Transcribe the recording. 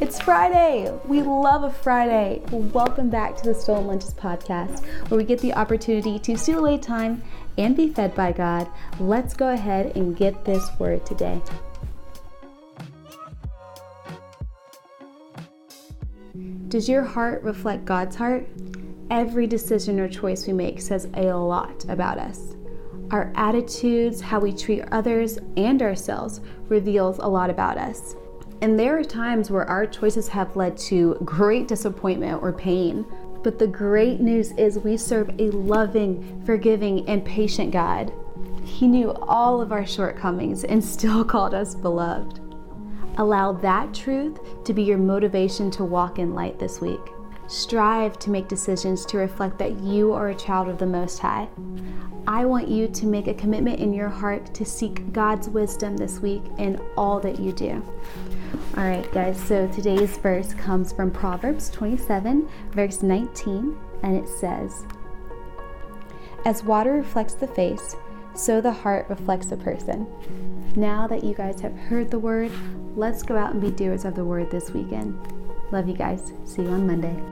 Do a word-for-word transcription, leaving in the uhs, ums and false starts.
It's Friday. We love a Friday. Welcome back to the Stolen Lunches podcast, where we get the opportunity to steal away time and be fed by God. Let's go ahead and get this word today. Does your heart reflect God's heart? Every decision or choice we make says a lot about us. Our attitudes, how we treat others and ourselves, reveals a lot about us. And there are times where our choices have led to great disappointment or pain. But the great news is we serve a loving, forgiving, and patient God. He knew all of our shortcomings and still called us beloved. Allow that truth to be your motivation to walk in light this week. Strive to make decisions to reflect that you are a child of the Most High. I want you to make a commitment in your heart to seek God's wisdom this week in all that you do. All right, guys, so today's verse comes from Proverbs twenty-seven, verse nineteen, and it says, "As water reflects the face, so the heart reflects a person." Now that you guys have heard the word, let's go out and be doers of the word this weekend. Love you guys. See you on Monday.